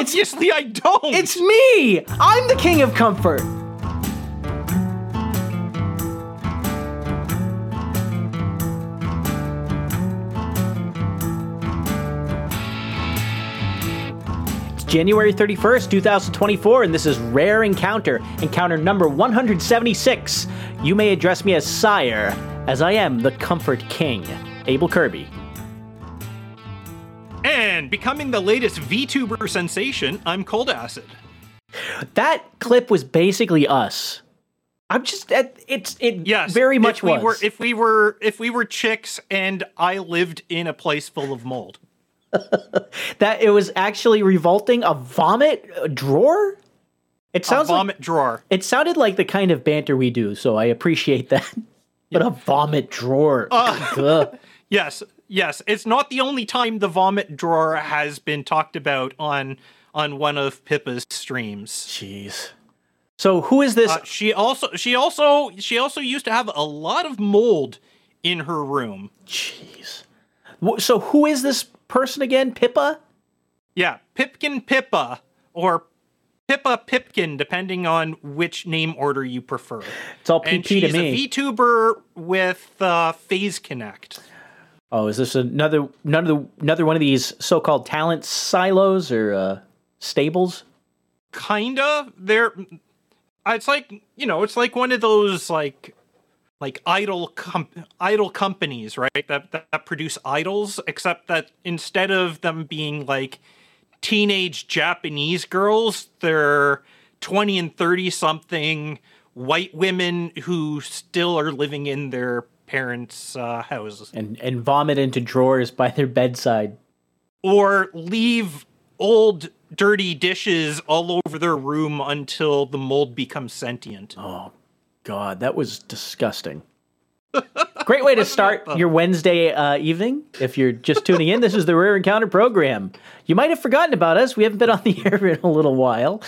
Obviously, I don't. It's me. I'm the king of comfort. January 31st, 2024, and this is Rare Encounter, encounter number 176. You may address me as Sire, as I am the Comfort King, Abel Kirby. And becoming the latest VTuber sensation, I'm Cold Acid. That clip was basically us. I'm just, it very much was. If we were chicks and I lived in a place full of mold. That it was actually revolting. A vomit drawer? It sounds a vomit like, drawer. It sounded like the kind of banter we do, so I appreciate that. But a vomit drawer. Yes. It's not the only time the vomit drawer has been talked about on one of Pippa's streams. Jeez. So who is this? She also used to have a lot of mold in her room. Jeez. So who is this person again? Pippa? Yeah, Pipkin Pippa, or Pippa Pipkin, depending on which name order you prefer. It's all PP and she's to me. She's a VTuber with Phase Connect. Oh, is this another one of these so-called talent silos or stables? Kinda. It's like, you know, it's like one of those like idol companies, right? That produce idols, except that instead of them being like teenage Japanese girls, they're 20 and 30 something white women who still are living in their parents' houses and vomit into drawers by their bedside, or leave old dirty dishes all over their room until the mold becomes sentient. Oh. God, that was disgusting. Great way to start your Wednesday evening. If you're just tuning in, this is the Rare Encounter program. You might have forgotten about us. We haven't been on the air in a little while,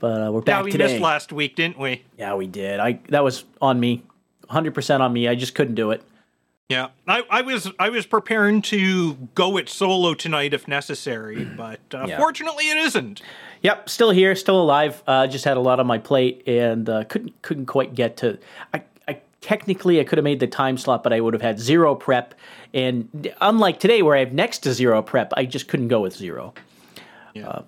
but we're back today. We missed last week, didn't we? Yeah, we did. That was on me, 100% on me. I just couldn't do it. Yeah, I was preparing to go it solo tonight if necessary, but fortunately it isn't. Yep, still here, still alive. Just had a lot on my plate and couldn't quite get to. I could have made the time slot, but I would have had zero prep. And unlike today, where I have next to zero prep, I just couldn't go with zero. Yeah.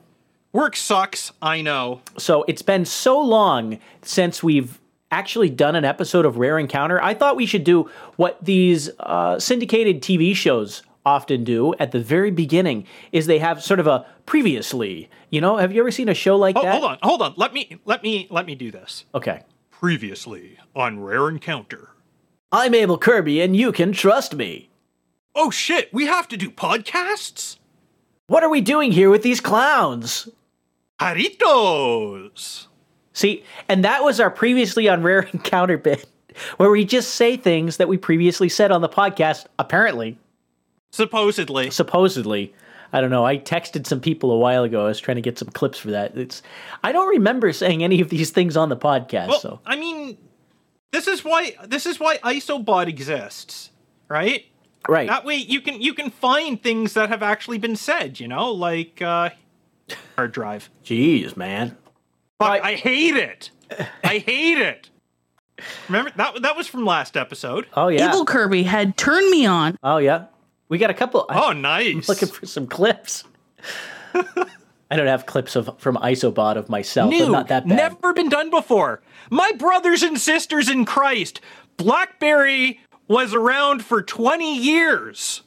Work sucks, I know. So it's been so long since we've actually done an episode of Rare Encounter. I thought we should do what these syndicated TV shows often do at the very beginning, is they have sort of a previously, you know, have you ever seen a show like that? Hold on. Let me do this. Okay. Previously on Rare Encounter. I'm Abel Kirby and you can trust me. Oh shit, we have to do podcasts? What are we doing here with these clowns? Haritos. See, and that was our previously on Rare Encounter bit, where we just say things that we previously said on the podcast, apparently. Supposedly. I don't know. I texted some people a while ago. I was trying to get some clips for that. I don't remember saying any of these things on the podcast. Well, so I mean, this is why ISOBot exists, right? Right. That way you can find things that have actually been said, you know, like hard drive. Jeez, man. But I hate it. I hate it. Remember, that was from last episode. Oh, yeah. Abel Kirby had turned me on. Oh, yeah. We got a couple. Oh, nice. I'm looking for some clips. I don't have clips from ISOBot of myself. New, but not that bad. Never been done before. My brothers and sisters in Christ, BlackBerry was around for 20 years.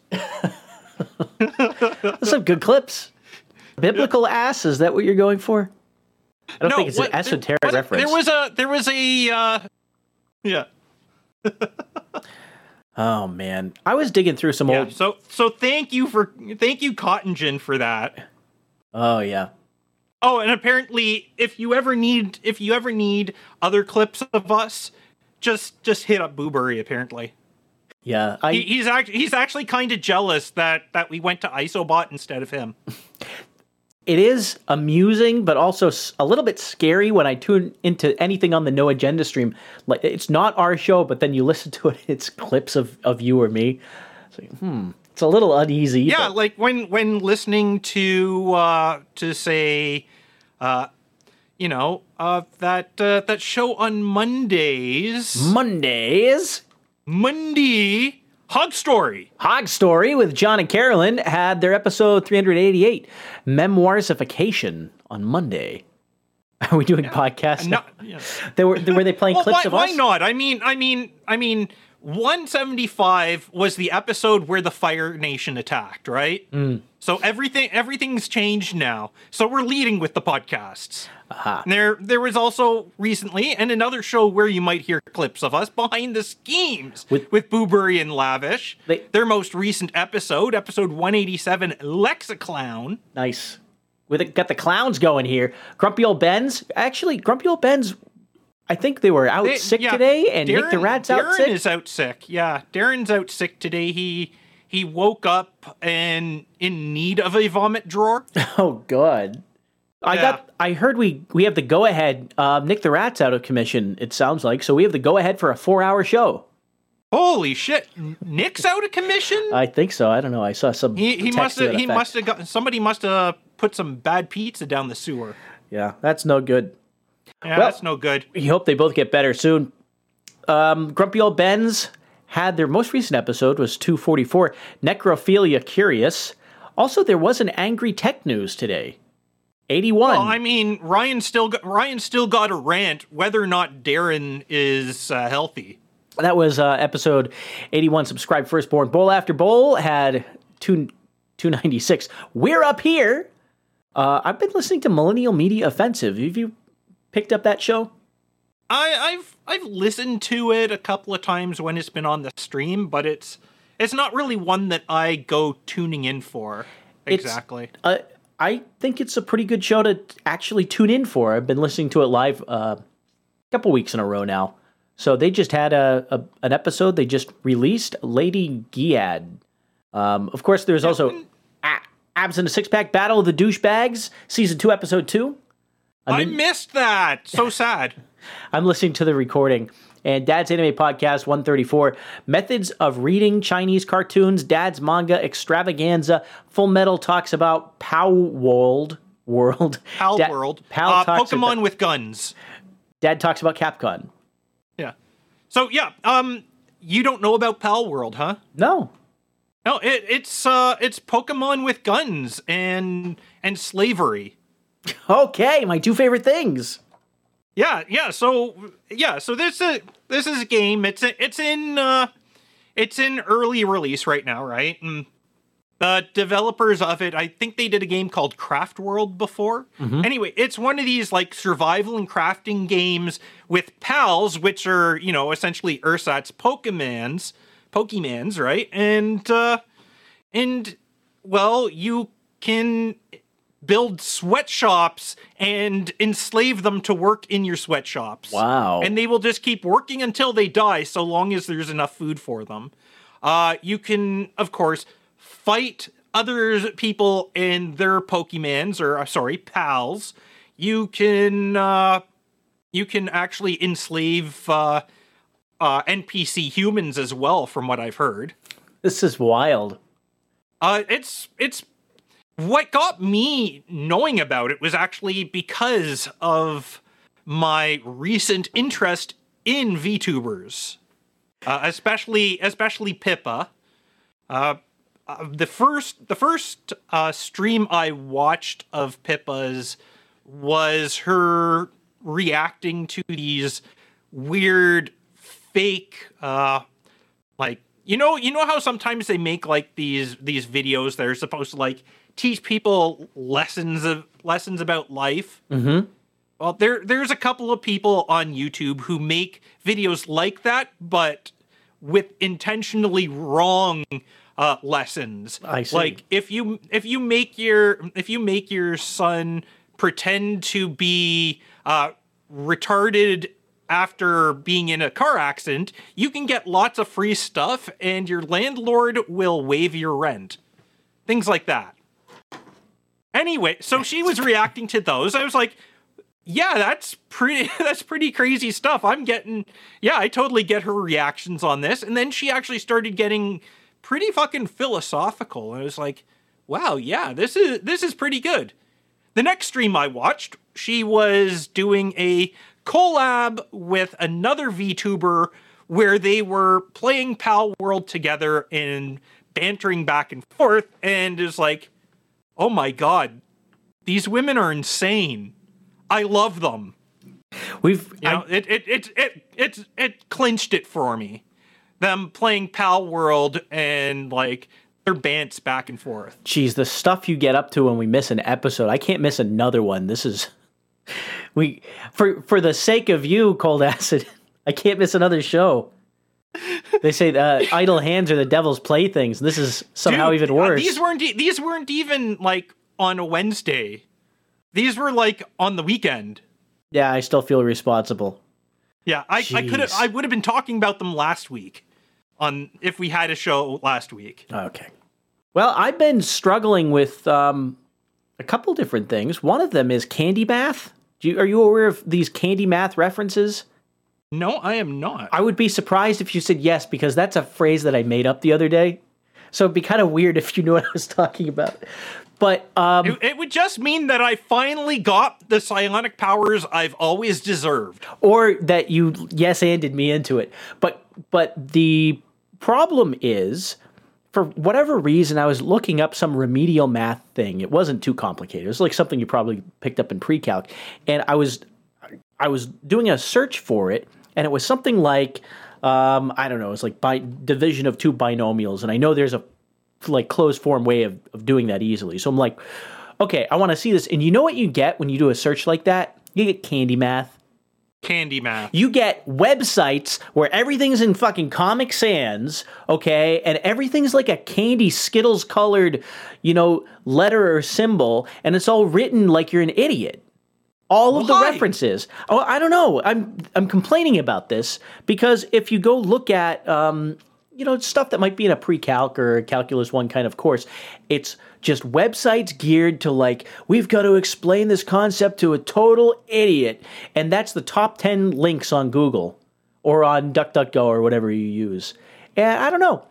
That's some good clips. Biblical ass, is that what you're going for? I don't think it's an esoteric reference. There was a Oh man, I was digging through some old. So thank you Cotton Gin for that. Oh yeah. Oh, and apparently, if you ever need other clips of us, just hit up Booberry. Apparently. Yeah, he's actually kind of jealous that we went to ISOBot instead of him. It is amusing, but also a little bit scary when I tune into anything on the No Agenda stream. Like, it's not our show, but then you listen to it, it's clips of you or me. It's like, It's a little uneasy. Yeah, but like when listening to say, you know, that show on Monday, Hog Story with John and Carolyn had their episode 388, Memoirsification, on Monday. Are we doing podcasts? No, yeah. Were they playing clips of us? Why not? I mean, 175 was the episode where the Fire Nation attacked, right? Mm. So everything's changed now. So we're leading with the podcasts. Uh-huh. There was also recently and another show where you might hear clips of us behind the schemes with Booberry and Lavish. Their most recent episode 187, Lexiclown. Nice. Got the clowns going here. Grumpy Old Ben's. Actually, Grumpy Old Ben's, I think they were out sick today, and Nick the Rat's out sick. Darren is out sick. Yeah, Darren's out sick today. He woke up and in need of a vomit drawer. Oh, God. I heard we have the go-ahead. Nick the Rat's out of commission, it sounds like. So we have the go-ahead for a 4-hour show. Holy shit. Nick's out of commission? I think so. I don't know. I saw some text to that effect. Somebody must have put some bad pizza down the sewer. Yeah, that's no good. Yeah, well, that's no good. We hope they both get better soon. Grumpy Old Ben's had their most recent episode was 244, Necrophilia Curious. Also, there was an Angry Tech News today. 81. Well, I mean, Ryan still got a rant whether or not Darren is healthy. That was episode 81, Subscribe Firstborn. Bowl After Bowl had 296. We're Up Here. I've been listening to Millennial Media Offensive. Have you picked up that show? I've listened to it a couple of times when it's been on the stream, but it's not really one that I go tuning in for. Exactly. I think it's a pretty good show to actually tune in for. I've been listening to it live a couple weeks in a row now. So they just had an episode they just released, Lady Giad. Of course, there's also Abs in a Six-Pack, Battle of the Douchebags, Season 2, Episode 2. I missed that. So sad. I'm listening to the recording. And Dad's Anime Podcast 134, Methods of Reading Chinese Cartoons, Dad's Manga Extravaganza, Full Metal talks about Palworld. Pokemon with guns. Dad talks about Capcom. Yeah. So, yeah, you don't know about Palworld, huh? No. No, it's Pokemon with guns and slavery. Okay, my two favorite things. So this is a game. It's in early release right now, right? And the developers of it, I think they did a game called Craft World before. Mm-hmm. Anyway, it's one of these like survival and crafting games with pals, which are, you know, essentially ersatz Pokemans, right? And well, you can build sweatshops and enslave them to work in your sweatshops. Wow. And they will just keep working until they die, so long as there's enough food for them. You can, of course, fight other people and their Pokemans, pals. You can actually enslave NPC humans as well, from what I've heard. This is wild. It's what got me knowing about it was actually because of my recent interest in VTubers, especially Pippa. The first stream I watched of Pippa's was her reacting to these weird fake, like you know how sometimes they make like these videos that are supposed to like teach people lessons about life. Mm-hmm. Well, there's a couple of people on YouTube who make videos like that, but with intentionally wrong lessons. I see. Like if you make your son pretend to be retarded after being in a car accident, you can get lots of free stuff, and your landlord will waive your rent. Things like that. Anyway, so she was reacting to those. I was like, yeah, that's pretty crazy stuff. I totally get her reactions on this. And then she actually started getting pretty fucking philosophical. And I was like, wow, yeah, this is pretty good. The next stream I watched, she was doing a collab with another VTuber where they were playing Palworld together and bantering back and forth, and is like, oh my god, these women are insane. I love them. It clinched it for me. Them playing Palworld and like their bants back and forth. Jeez, the stuff you get up to when we miss an episode. I can't miss another one. This is for the sake of you, Cold Acid. I can't miss another show. They say idle hands are the devil's playthings. This is somehow even worse. These weren't even like on a Wednesday. These were like on the weekend. Yeah, I still feel responsible. Yeah, I would have been talking about them last week if we had a show last week. Okay. Well, I've been struggling with a couple different things. One of them is Candy Math. Are you aware of these Candy Math references? No, I am not. I would be surprised if you said yes, because that's a phrase that I made up the other day. So it'd be kind of weird if you knew what I was talking about. But it would just mean that I finally got the psionic powers I've always deserved. Or that you yes-anded me into it. But the problem is, for whatever reason, I was looking up some remedial math thing. It wasn't too complicated. It was like something you probably picked up in pre-calc. And I was doing a search for it, and it was something like, I don't know, it's like division of two binomials. And I know there's a like closed form way of doing that easily. So I'm like, okay, I want to see this. And you know what you get when you do a search like that? You get Candy Math. Candy Math. You get websites where everything's in fucking Comic Sans, okay? And everything's like a candy Skittles colored, letter or symbol. And it's all written like you're an idiot. All of the references. Oh, I don't know. I'm complaining about this because if you go look at, stuff that might be in a pre-calc or a calculus one kind of course, it's just websites geared to like, we've got to explain this concept to a total idiot. And that's the top 10 links on Google or on DuckDuckGo or whatever you use. And I don't know.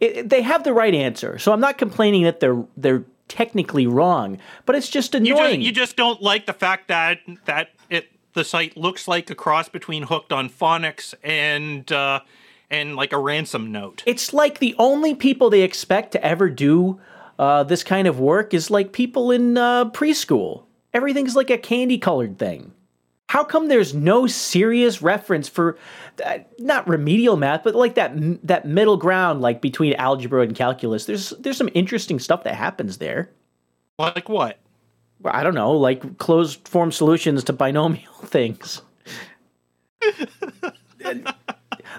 They have the right answer. So I'm not complaining that they're technically wrong, but it's just annoying. You just don't like the fact that the site looks like a cross between Hooked on Phonics and like a ransom note. It's like the only people they expect to ever do this kind of work is like people in preschool. Everything's like a candy-colored thing. How come there's no serious reference for, not remedial math, but like that middle ground, like between algebra and calculus? There's some interesting stuff that happens there. Like what? Well, I don't know, like closed form solutions to binomial things.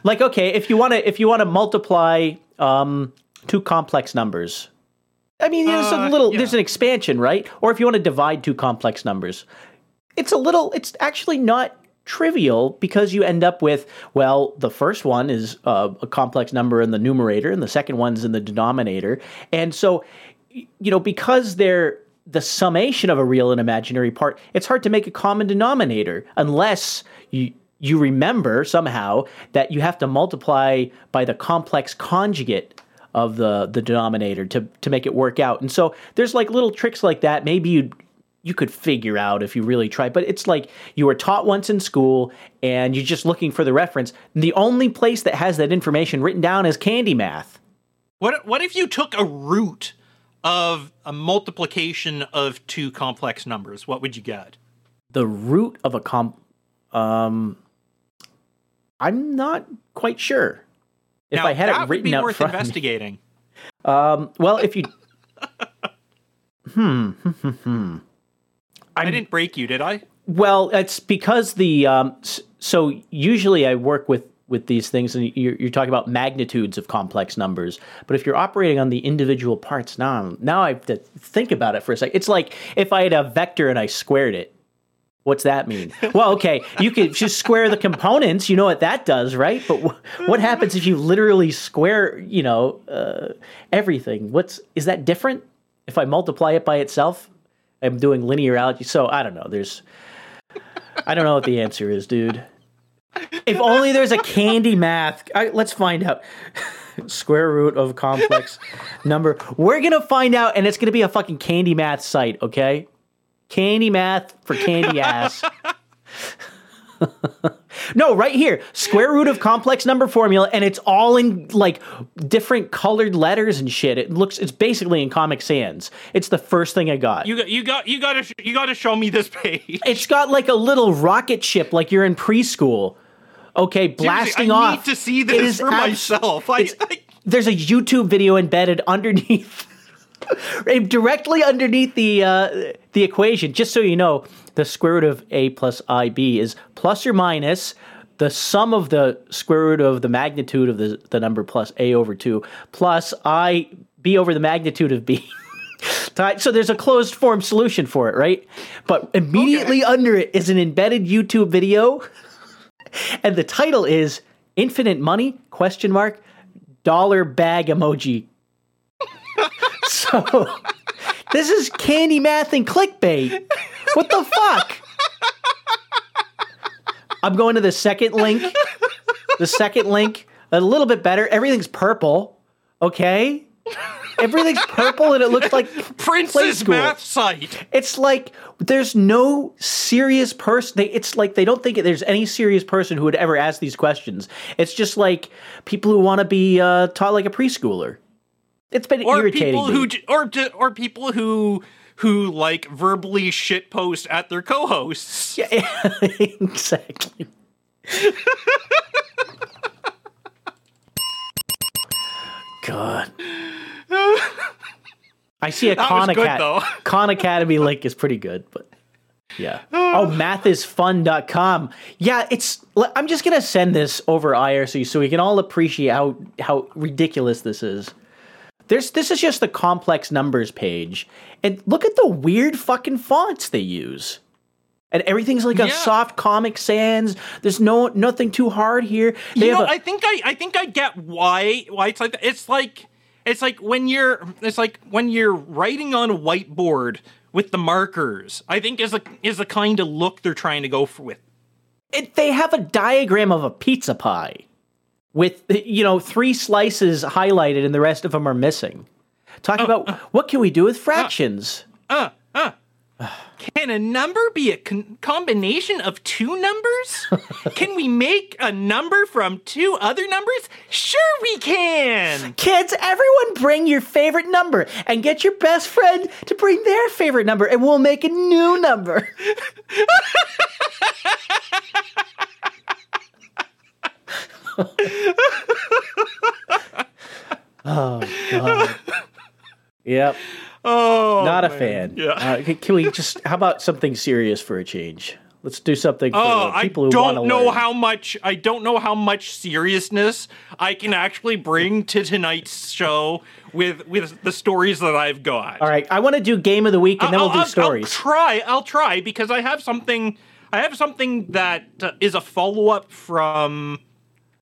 Like, okay, if you want to multiply two complex numbers, I mean, there's there's an expansion, right? Or if you want to divide two complex numbers. It's actually not trivial because you end up with, well, the first one is a complex number in the numerator and the second one's in the denominator. And so, because they're the summation of a real and imaginary part, it's hard to make a common denominator unless you remember somehow that you have to multiply by the complex conjugate of the denominator to make it work out. And so there's like little tricks like that. Maybe you could figure out if you really try, but it's like you were taught once in school and you're just looking for the reference. The only place that has that information written down is Candy Math. What if you took a root of a multiplication of two complex numbers? What would you get? The root of a I'm not quite sure. If now, I had it written out front. That would be worth investigating. Well, if you... I didn't break you, did I? Well, it's because so usually I work with these things, and you're talking about magnitudes of complex numbers. But if you're operating on the individual parts, now I have to think about it for a second. It's like if I had a vector and I squared it. What's that mean? Well, okay, you could just square the components. You know what that does, right? But what happens if you literally square, everything? Is that different if I multiply it by itself? I'm doing linear algebra, so I don't know. I don't know what the answer is, dude. If only there's a Candy Math. Let's find out. square root of complex number. We're going to find out, and it's going to be a fucking candy math site, okay? Candy math for candy ass. No, right here. Square root of complex number formula, and it's all in like different colored letters and shit. It's basically in Comic Sans. It's the first thing I got. You got to show me this page. It's got like a little rocket ship, like you're in preschool. Okay, blasting seriously, I need to see this for myself. There's a YouTube video embedded underneath, directly underneath the equation. Just so you know, the square root of a plus IB is plus or minus the sum of the square root of the magnitude of the number plus a over 2 plus IB over the magnitude of b. So there's a closed form solution for it, right? But immediately under it is an embedded YouTube video. And the title is Infinite Money, ? Dollar bag emoji. So this is candy math and clickbait. What the fuck? I'm going to the second link. The second link, a little bit better. Everything's purple. Okay? Everything's purple and it looks like Prince's math site. It's like there's no serious person. It's like they don't think there's any serious person who would ever ask these questions. It's just like people who want to be taught like a preschooler. It's been irritating. Or people who like verbally shitpost at their co-hosts. Yeah, exactly. God. I see a Khan Academy link is pretty good, but yeah. Oh, mathisfun.com. Yeah, I'm just going to send this over IRC so we can all appreciate how ridiculous this is. This is just the complex numbers page. And look at the weird fucking fonts they use. And everything's like a soft Comic Sans. There's nothing too hard here. I think I get why it's like that. It's like when you're writing on a whiteboard with the markers. I think is the kind of look they're trying to go for with. They have a diagram of a pizza pie with, you know, 3 slices highlighted and the rest of them are missing. Talk about what can we do with fractions? Can a number be a combination of 2 numbers? Can we make a number from 2 other numbers? Sure we can! Kids, everyone bring your favorite number and get your best friend to bring their favorite number and we'll make a new number. Oh, God. Yep. Oh, not a fan. Yeah. Can we just? How about something serious for a change? Let's do something for people who want to learn. I don't know how much seriousness I can actually bring to tonight's show with the stories that I've got. All right, I want to do game of the week, and then we'll do stories. I'll try because I have something. I have something that is a follow up from.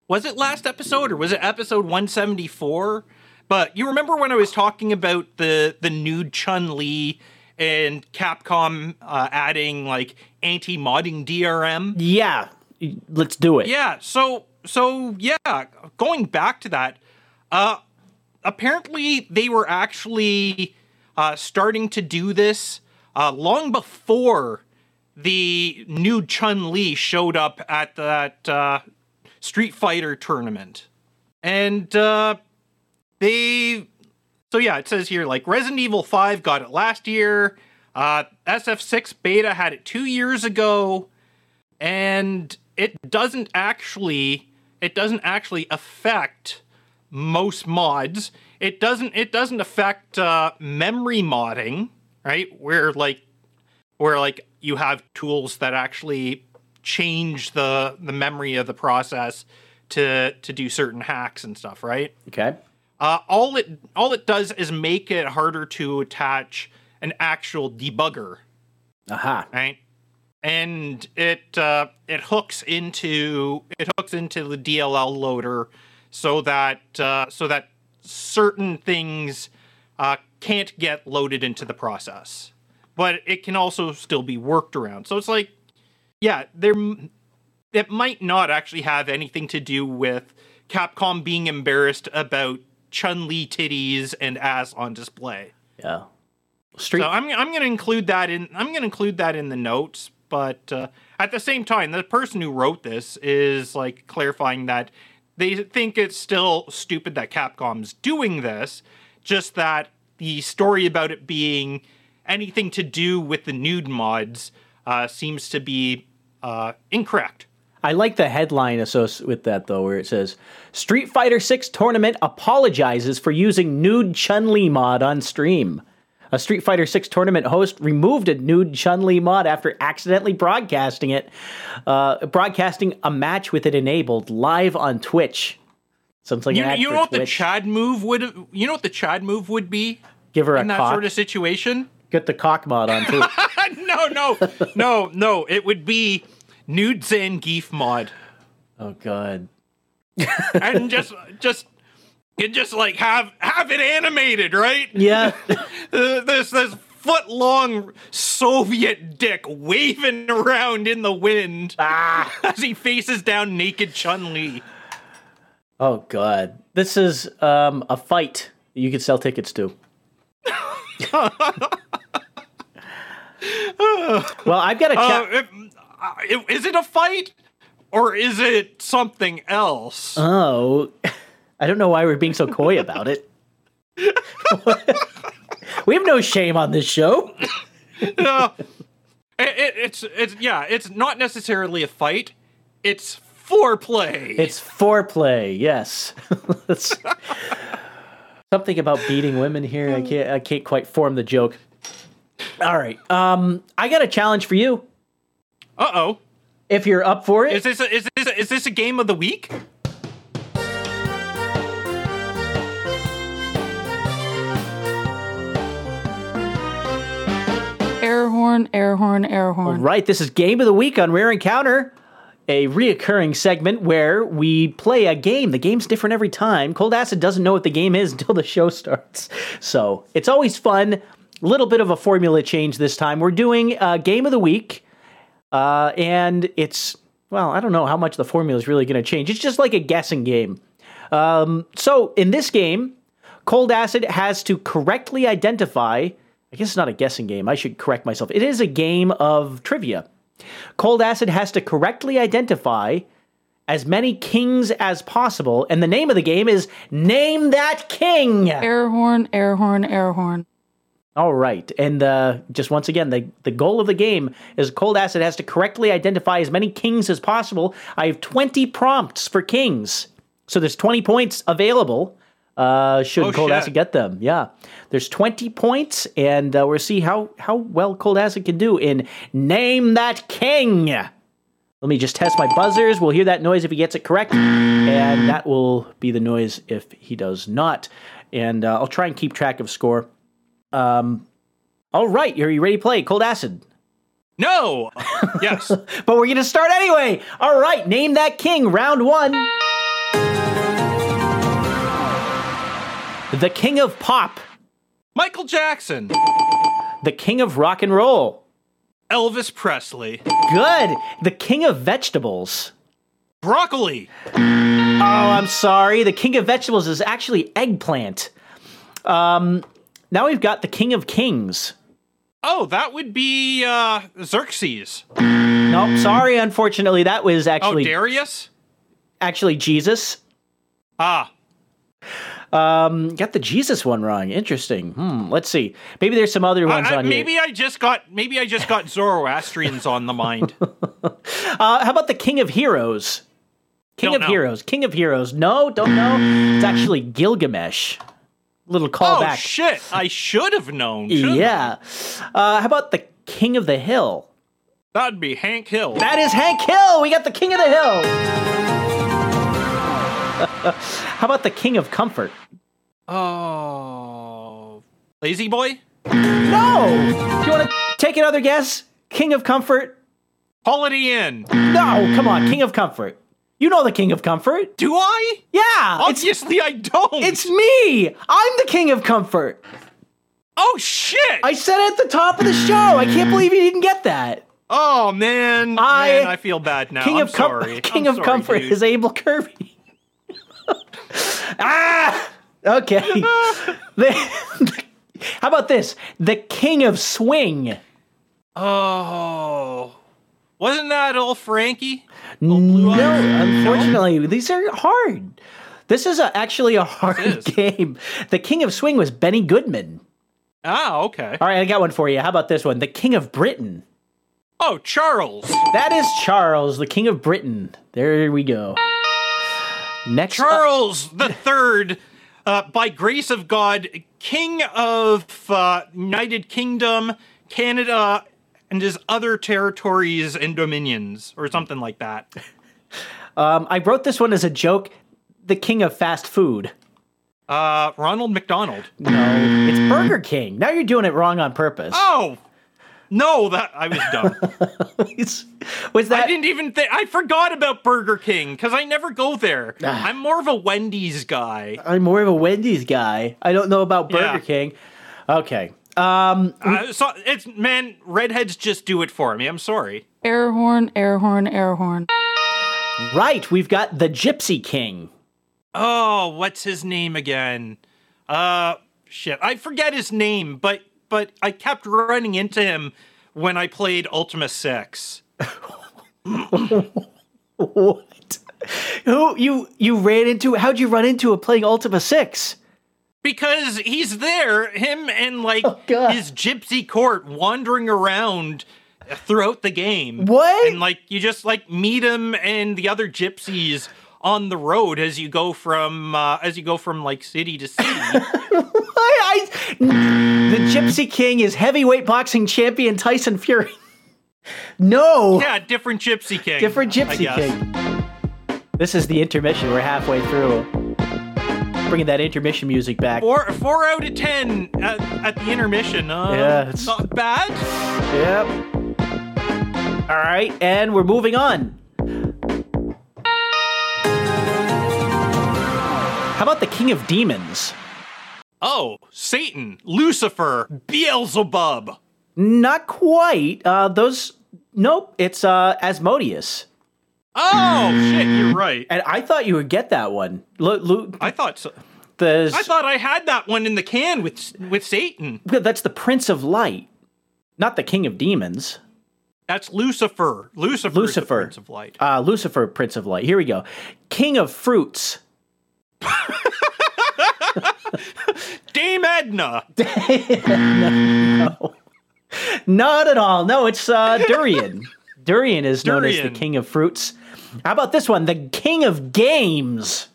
Was it last episode or was it episode 174? But you remember when I was talking about the nude Chun-Li and Capcom adding like anti-modding DRM? Yeah, let's do it. Yeah, so yeah, going back to that, apparently they were actually starting to do this long before the nude Chun-Li showed up at that Street Fighter tournament. And it says here, like, Resident Evil 5 got it last year, SF6 beta had it 2 years ago, and it doesn't actually affect most mods. It doesn't affect memory modding, right? Where you have tools that actually change the memory of the process to do certain hacks and stuff, right? Okay. All it does is make it harder to attach an actual debugger. Aha. Right? And it hooks into the DLL loader so that certain things can't get loaded into the process. But it can also still be worked around. So it's like, yeah, it might not actually have anything to do with Capcom being embarrassed about Chun-Li titties and ass on display. Yeah. So I'm going to include that in the notes, but at the same time, the person who wrote this is like clarifying that they think it's still stupid that Capcom's doing this, just that the story about it being anything to do with the nude mods seems to be incorrect. I like the headline associated with that, though, where it says, Street Fighter 6 Tournament apologizes for using nude Chun-Li mod on stream. A Street Fighter 6 tournament host removed a nude Chun-Li mod after accidentally broadcasting it, broadcasting a match with it enabled live on Twitch. Sounds like you know what Twitch. You know what the Chad move would be? Give her a cock. In that sort of situation? Get the cock mod on too. No. It would be nude Zangief mod. Oh God. And just. You just like have it animated, right? Yeah. this foot-long Soviet dick waving around in the wind as he faces down naked Chun-Li. Oh God, this is a fight you could sell tickets to. Well, I've got a. Is it a fight or is it something else? Oh. I don't know why we're being so coy about it. We have no shame on this show. It's not necessarily a fight. It's foreplay. It's foreplay. Yes. Something about beating women here. I can't quite form the joke. All right. I got a challenge for you. Uh-oh. If you're up for it. Is this a game of the week? Air horn. All right, this is Game of the Week on Rare Encounter, a reoccurring segment where we play a game. The game's different every time. Cold Acid doesn't know what the game is until the show starts. So it's always fun. A little bit of a formula change this time. We're doing Game of the Week, and it's, well, I don't know how much the formula is really going to change. It's just like a guessing game. So in this game, Cold Acid has to correctly identify... I guess it's not a guessing game. I should correct myself. It is a game of trivia. Cold Acid has to correctly identify as many kings as possible, and the name of the game is Name That King! Air horn. All right, and just once again, the goal of the game is Cold Acid has to correctly identify as many kings as possible. I have 20 prompts for kings, so there's 20 points available. Should Cold Acid get them? Yeah. There's 20 points, and we'll see how well Cold Acid can do in Name That King. Let me just test my buzzers. We'll hear that noise if he gets it correct, and that will be the noise if he does not. And I'll try and keep track of score. All right, are you ready to play Cold Acid? No! Yes. But we're going to start anyway! All right, Name That King, round one. The King of Pop. Michael Jackson. The King of Rock and Roll. Elvis Presley. Good. The King of Vegetables. Broccoli. Oh, I'm sorry. The King of Vegetables is actually eggplant. Now we've got the King of Kings. Oh, that would be Xerxes. No, sorry. Unfortunately, that was actually... Oh, Darius? Actually, Jesus. Ah. Got the Jesus one wrong. Interesting. Let's see. Maybe there's some other ones on here. Maybe I just got Zoroastrians on the mind. How about the King of Heroes? King of Heroes. No, don't know. It's actually Gilgamesh. Little callback. Oh shit! I should have known. Yeah. How about the King of the Hill? That'd be Hank Hill. That is Hank Hill. We got the King of the Hill. How about the King of Comfort? Oh, Lazy Boy? No! Do you want to take another guess? King of Comfort? Holiday Inn. No, come on, King of Comfort. You know the King of Comfort. Do I? Yeah. Obviously I don't. It's me. I'm the King of Comfort. Oh, shit. I said it at the top of the show. I can't believe you didn't get that. Oh, man. I feel bad now. King of Comfort is Abel Kirby. Ah! Okay. How about this? The King of Swing. Oh. Wasn't that old Frankie? Unfortunately. These are hard. This is actually a hard game. The King of Swing was Benny Goodman. Oh, okay. All right, I got one for you. How about this one? The King of Britain. Oh, Charles. That is Charles, the King of Britain. There we go. Next, Charles the Third, by grace of God, King of United Kingdom, Canada, and his other territories and dominions, or something like that. I wrote this one as a joke. The King of Fast Food. Ronald McDonald. No, it's Burger King. Now you're doing it wrong on purpose. Oh. No, that I was dumb. Was that? I didn't even think. I forgot about Burger King because I never go there. I'm more of a Wendy's guy. I don't know about Burger King. Okay. So it's redheads just do it for me. I'm sorry. Air horn, air horn, air horn. Right, we've got the Gypsy King. Oh, what's his name again? Shit, I forget his name, but I kept running into him when I played Ultima Six. What? Who you ran into? How'd you run into him playing Ultima Six? Because he's there, him and his gypsy court wandering around throughout the game. What? And you just meet him and the other gypsies on the road as you go from city to city. The Gypsy King is heavyweight boxing champion Tyson Fury. No. Yeah, different Gypsy King. This is the intermission. We're halfway through. Bringing that intermission music back. 4 out of 10 at the intermission. It's not bad. Yep. All right, and we're moving on. How about the King of Demons? Oh, Satan, Lucifer, Beelzebub. Not quite. Nope, it's Asmodeus. Oh, shit, you're right. And I thought you would get that one. I thought so. I thought I had that one in the can with Satan. That's the Prince of Light, not the King of Demons. That's Lucifer. Lucifer, Prince of Light. Lucifer, Prince of Light. Here we go. King of Fruits. Dame Edna. No. Not at all. No, it's Durian. Durian is known as the King of Fruits. How about this one? The King of Games.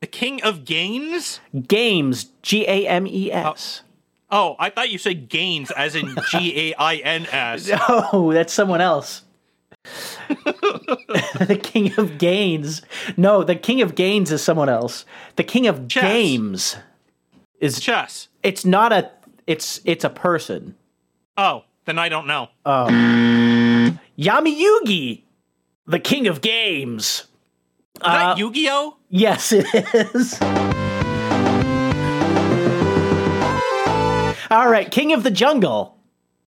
The King of Games? Games. Games. Oh, I thought you said gains as in Gains. No, that's someone else. The King of Gains. No, the King of Gains is someone else. The King of Games is chess. It's not a. It's a person. Oh, then I don't know. Oh, Yamayugi, the King of Games. Is that Yu-Gi-Oh? Yes, it is. All right, King of the Jungle,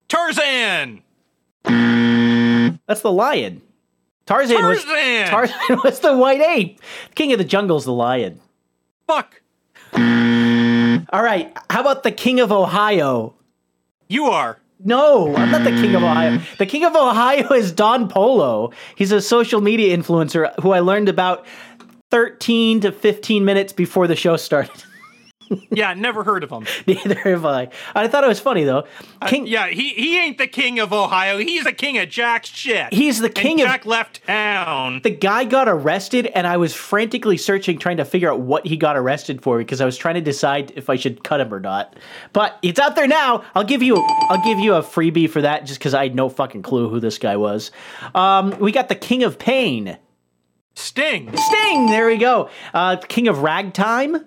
Tarzan. That's the lion. Tarzan was the white ape. King of the Jungle's the lion. Fuck. All right. How about the King of Ohio? You are. No, I'm not the King of Ohio. The King of Ohio is Don Polo. He's a social media influencer who I learned about 13 to 15 minutes before the show started. Yeah, never heard of him. Neither have I. I thought it was funny, though. He ain't the King of Ohio. He's the king of Jack's shit. He's the king of... Jack left town. The guy got arrested, and I was frantically searching, trying to figure out what he got arrested for, because I was trying to decide if I should cut him or not. But it's out there now. I'll give you a freebie for that, just because I had no fucking clue who this guy was. We got the King of Pain. Sting! There we go. King of Ragtime.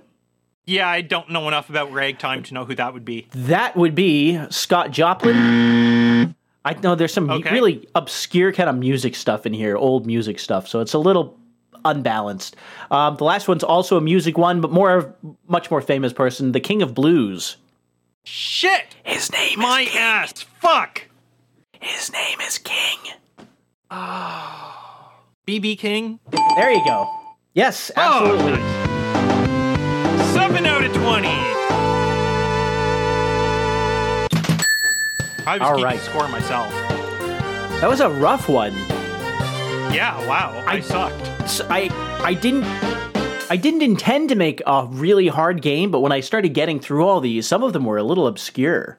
Yeah, I don't know enough about Ragtime to know who that would be. That would be Scott Joplin. I know there's some really obscure kind of music stuff in here, old music stuff, so it's a little unbalanced. The last one's also a music one, but much more famous person, the King of Blues. Shit! His name is King. My ass, fuck! His name is King. Oh. BB King? There you go. Yes, absolutely. Oh, nice. 20. I was keeping score myself. That was a rough one. Yeah, wow. I sucked. I didn't intend to make a really hard game, but when I started getting through all these, some of them were a little obscure.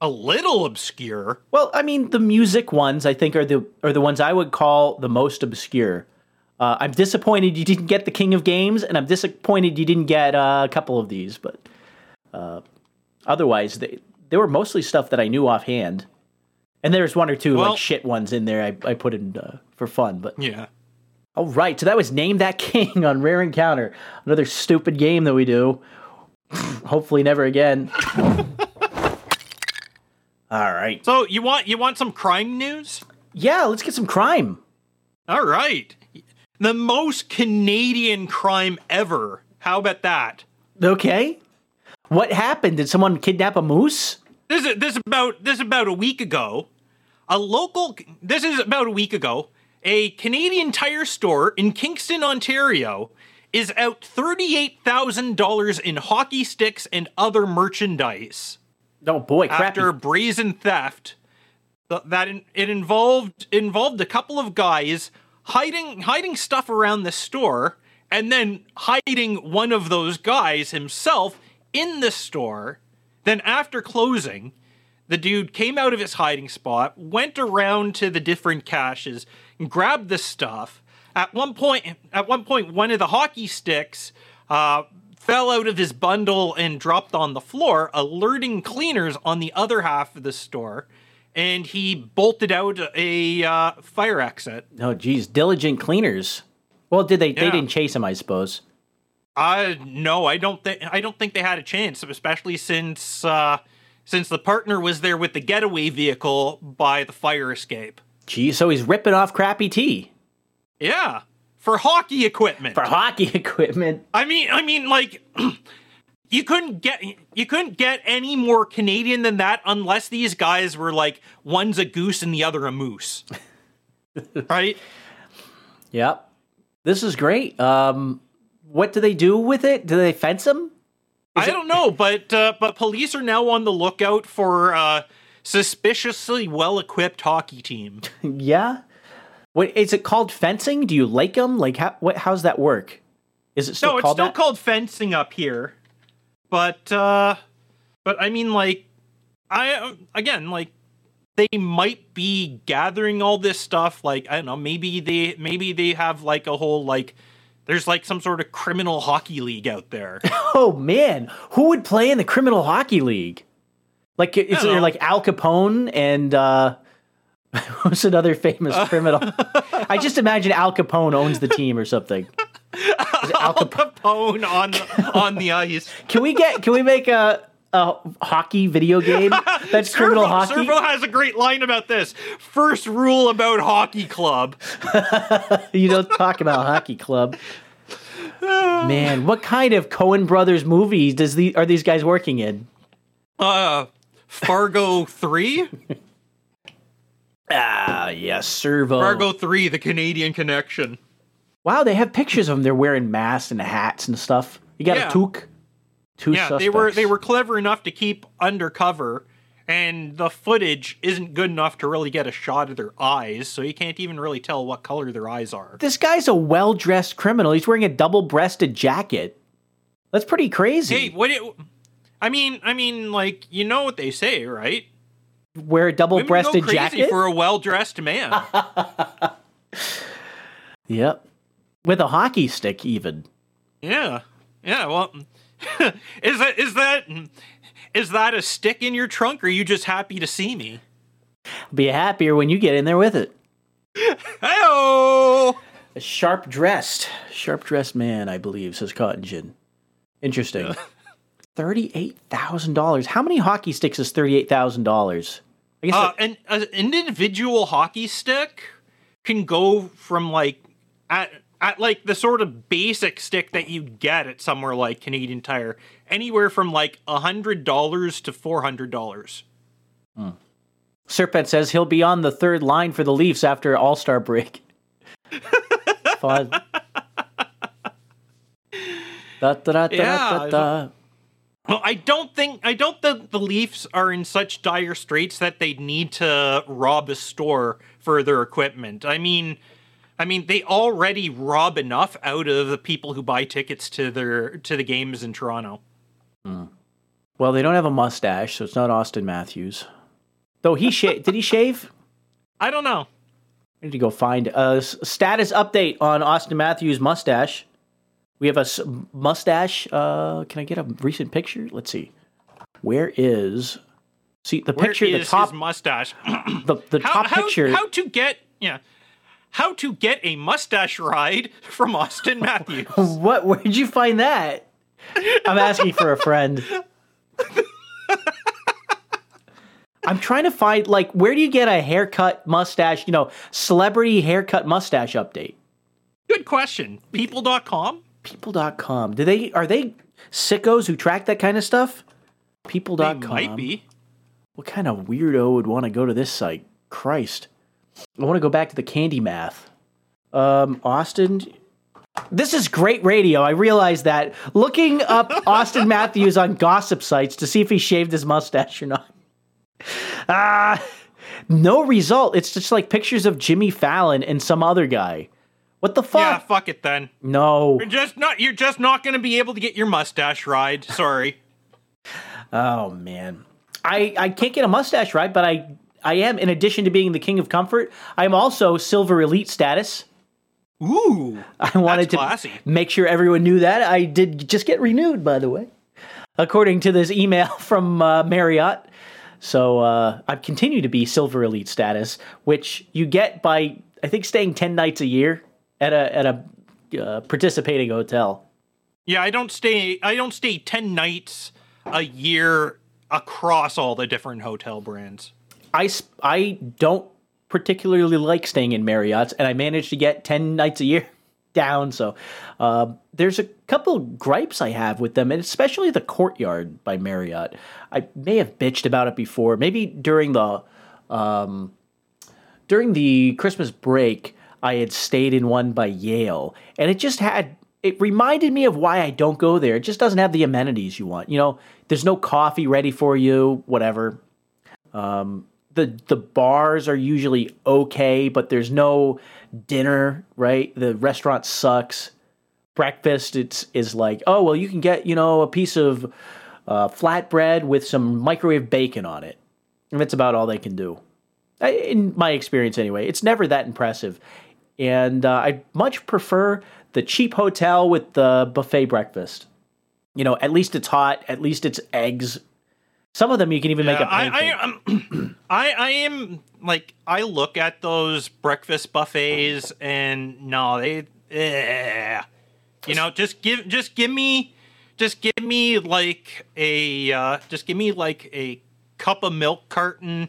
A little obscure? Well, I mean, the music ones, I think, are the ones I would call the most obscure. I'm disappointed you didn't get the King of Games, and I'm disappointed you didn't get a couple of these, but otherwise, they were mostly stuff that I knew offhand. And there's one or two shit ones in there I put in for fun, but yeah. All right, so that was Name That King on Rare Encounter, another stupid game that we do. Hopefully, never again. All right. So you want some crime news? Yeah, let's get some crime. All right. The most Canadian crime ever. How about that? Okay. What happened? Did someone kidnap a moose? This is about a week ago. A Canadian tire store in Kingston, Ontario, is out $38,000 in hockey sticks and other merchandise. Oh boy! Crappy. After brazen theft, it involved a couple of guys hiding stuff around the store, and then hiding one of those guys himself in the store. Then after closing, the dude came out of his hiding spot, went around to the different caches, and grabbed the stuff. At one point, one of the hockey sticks fell out of his bundle and dropped on the floor, alerting cleaners on the other half of the store. And he bolted out a fire exit. Oh, geez, diligent cleaners. Well, they didn't chase him, I suppose. No, I don't think they had a chance, especially since the partner was there with the getaway vehicle by the fire escape. Geez, so he's ripping off crappy tea. Yeah, for hockey equipment. I mean, like, you couldn't get any more Canadian than that unless these guys were like, one's a goose and the other a moose. Right? Yep. This is great. What do they do with it? Do they fence him? I don't know, but police are now on the lookout for suspiciously well-equipped hockey team. Yeah? What, is it called fencing? Do you like them? Like, how's that work? Is it still called that? No, it's still called fencing up here. But I mean, like, they might be gathering all this stuff. Like, I don't know, maybe they have, like, a whole, like, there's like some sort of criminal hockey league out there. Oh man, who would play in the criminal hockey league? Like it's either like Al Capone and who's another famous criminal? I just imagine Al Capone owns the team or something. Al Capone on the ice. Can we make a hockey video game that's criminal hockey? Servo has a great line about this. First rule about hockey club. You don't talk about hockey club. Man, what kind of Coen Brothers movies are these guys working in? Fargo 3? Ah, yes, Servo. Fargo 3, The Canadian Connection. Wow, they have pictures of them. They're wearing masks and hats and stuff. You got a toque. Two suspects. They were clever enough to keep undercover, and the footage isn't good enough to really get a shot of their eyes, so you can't even really tell what color their eyes are. This guy's a well-dressed criminal. He's wearing a double-breasted jacket. That's pretty crazy. Hey, I mean, like, you know what they say, right? Wear a double-breasted jacket? Women go crazy for a well-dressed man. Yep. With a hockey stick, even. Yeah. Yeah, well... Is that a stick in your trunk, or are you just happy to see me? Be happier when you get in there with it. Hey-oh! A sharp-dressed man, I believe, says Cotton Gin. Interesting. $38,000. How many hockey sticks is $38,000? I guess an individual hockey stick can go from, like... At like the sort of basic stick that you get at somewhere like Canadian Tire, anywhere from like $100 to $400. Serpent says he'll be on the third line for the Leafs after All-Star break. Fun. Da, da, da, da, yeah, da, da. Well, I don't think the Leafs are in such dire straits that they need to rob a store for their equipment. I mean, they already rob enough out of the people who buy tickets to the games in Toronto. Mm. Well, they don't have a mustache, so it's not Auston Matthews. Though he did he shave? I don't know. I need to go find a status update on Auston Matthews' mustache. We have a mustache. Can I get a recent picture? Let's see. Where is? See the picture. Where is the top his mustache? the top picture. How to get a mustache ride from Auston Matthews? What? Where did you find that? I'm asking for a friend. I'm trying to find, like, where do you get a haircut mustache? You know, celebrity haircut mustache update. Good question. People.com. People.com. Are they sickos who track that kind of stuff? People.com. They might be. What kind of weirdo would want to go to this site? Christ. I want to go back to the candy math. Auston. This is great radio. I realize that. Looking up Auston Matthews on gossip sites to see if he shaved his mustache or not. No result. It's just like pictures of Jimmy Fallon and some other guy. What the fuck? Yeah, fuck it then. No. You're just not going to be able to get your mustache ride. Sorry. Oh, man. I can't get a mustache ride, but I am, in addition to being the king of comfort, I'm also silver elite status. Ooh. I wanted to classy. Make sure everyone knew that. I did just get renewed, by the way, according to this email from Marriott. So I've continued to be silver elite status, which you get by, I think, staying 10 nights a year at a participating hotel. Yeah, I don't stay 10 nights a year across all the different hotel brands. I don't particularly like staying in Marriott's, and I managed to get 10 nights a year down. So there's a couple gripes I have with them, and especially the Courtyard by Marriott. I may have bitched about it before. Maybe during the Christmas break, I had stayed in one by Yale, and it reminded me of why I don't go there. It just doesn't have the amenities you want. You know, there's no coffee ready for you, whatever. The bars are usually okay, but there's no dinner, right? The restaurant sucks. Breakfast is like, oh, well, you can get, you know, a piece of flatbread with some microwave bacon on it. And that's about all they can do. In my experience anyway, it's never that impressive. And I much prefer the cheap hotel with the buffet breakfast. You know, at least it's hot, at least it's eggs. Some of them you can even make a pancake. I look at those breakfast buffets and no, just give me like a cup of milk carton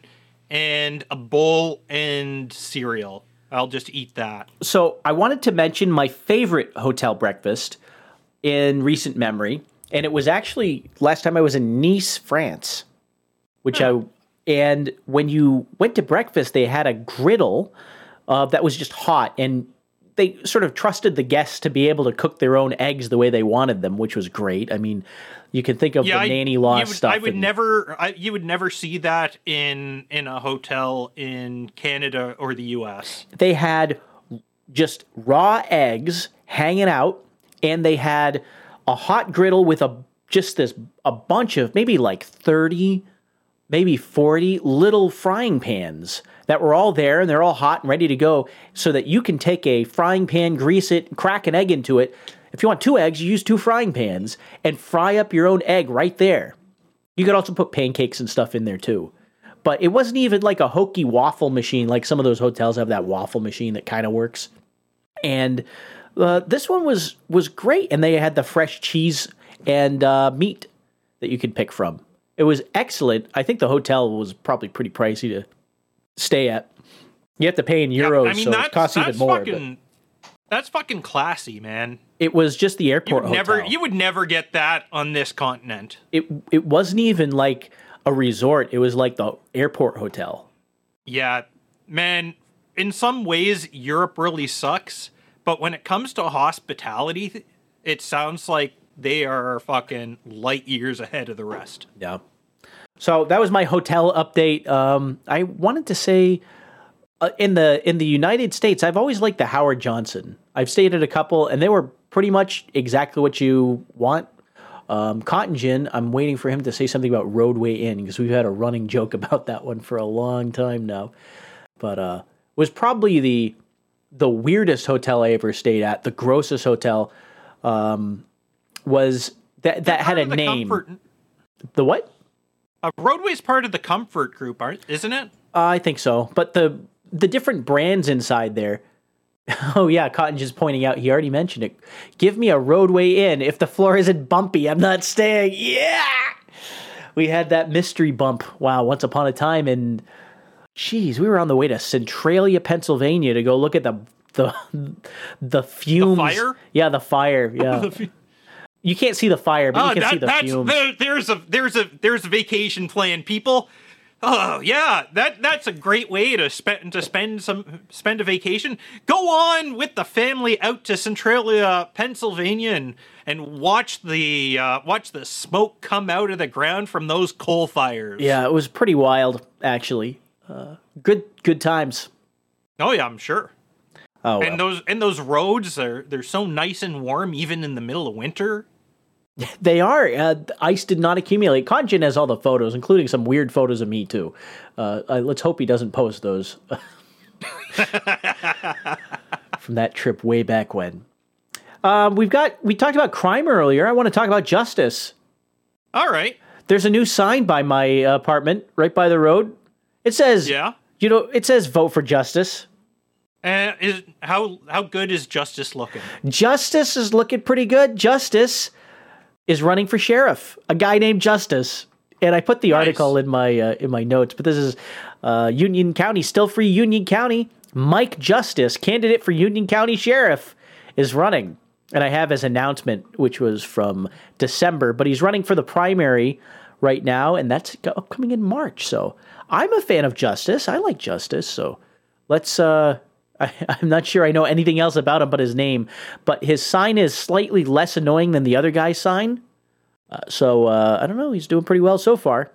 and a bowl and cereal. I'll just eat that. So I wanted to mention my favorite hotel breakfast in recent memory. And it was actually last time I was in Nice, France, and when you went to breakfast, they had a griddle that was just hot, and they sort of trusted the guests to be able to cook their own eggs the way they wanted them, which was great. I mean, you can think of the nanny law stuff. You would never see that in a hotel in Canada or the U.S. They had just raw eggs hanging out, and they had a hot griddle with a bunch of maybe like 30, maybe 40 little frying pans that were all there, and they're all hot and ready to go so that you can take a frying pan, grease it, crack an egg into it. If you want two eggs, you use two frying pans and fry up your own egg right there. You could also put pancakes and stuff in there too. But it wasn't even like a hokey waffle machine, like some of those hotels have that waffle machine that kind of works. And this one was great, and they had the fresh cheese and meat that you could pick from. It was excellent. I think the hotel was probably pretty pricey to stay at. You have to pay in euros, so it costs even more. That's fucking classy, man. It was just the airport hotel. You would never get that on this continent. It wasn't even like a resort. It was like the airport hotel. Yeah, man. In some ways, Europe really sucks. But when it comes to hospitality, it sounds like they are fucking light years ahead of the rest. Yeah. So that was my hotel update. I wanted to say in the United States, I've always liked the Howard Johnson. I've stayed at a couple, and they were pretty much exactly what you want. Cotton Gin, I'm waiting for him to say something about Roadway Inn, because we've had a running joke about that one for a long time now. But was probably the weirdest hotel I ever stayed at. The grossest hotel was that had a name. Comfort. The what? Roadway's part of the Comfort Group, isn't it? I think so. But the different brands inside there. Oh, yeah, Cotton just pointing out, he already mentioned it. Give me a Roadway Inn. If the floor isn't bumpy, I'm not staying. Yeah! We had that mystery bump. Wow, once upon a time. And, geez, we were on the way to Centralia, Pennsylvania to go look at the fumes. The fire? Yeah, the fire. Yeah. You can't see the fire, but you can see the fumes. There's a vacation plan, people. Oh yeah, that's a great way to spend a vacation. Go on with the family out to Centralia, Pennsylvania, and watch the smoke come out of the ground from those coal fires. Yeah, it was pretty wild, actually. Good times. Oh yeah, I'm sure. Oh, and well. those roads they're so nice and warm even in the middle of winter. They are. Ice did not accumulate. Kanjin has all the photos, including some weird photos of me, too. Let's hope he doesn't post those from that trip way back when. We talked about crime earlier. I want to talk about justice. All right. There's a new sign by my apartment right by the road. It says, vote for justice. How good is justice looking? Justice is looking pretty good. Justice is running for sheriff, a guy named Justice. And I put the article in my notes, but this is Union County, still free Union County. Mike Justice, candidate for Union County Sheriff, is running. And I have his announcement, which was from December, but he's running for the primary right now, and that's upcoming in March. So I'm a fan of Justice. I like Justice, so let's... I'm not sure I know anything else about him but his name, but his sign is slightly less annoying than the other guy's sign. I don't know. He's doing pretty well so far.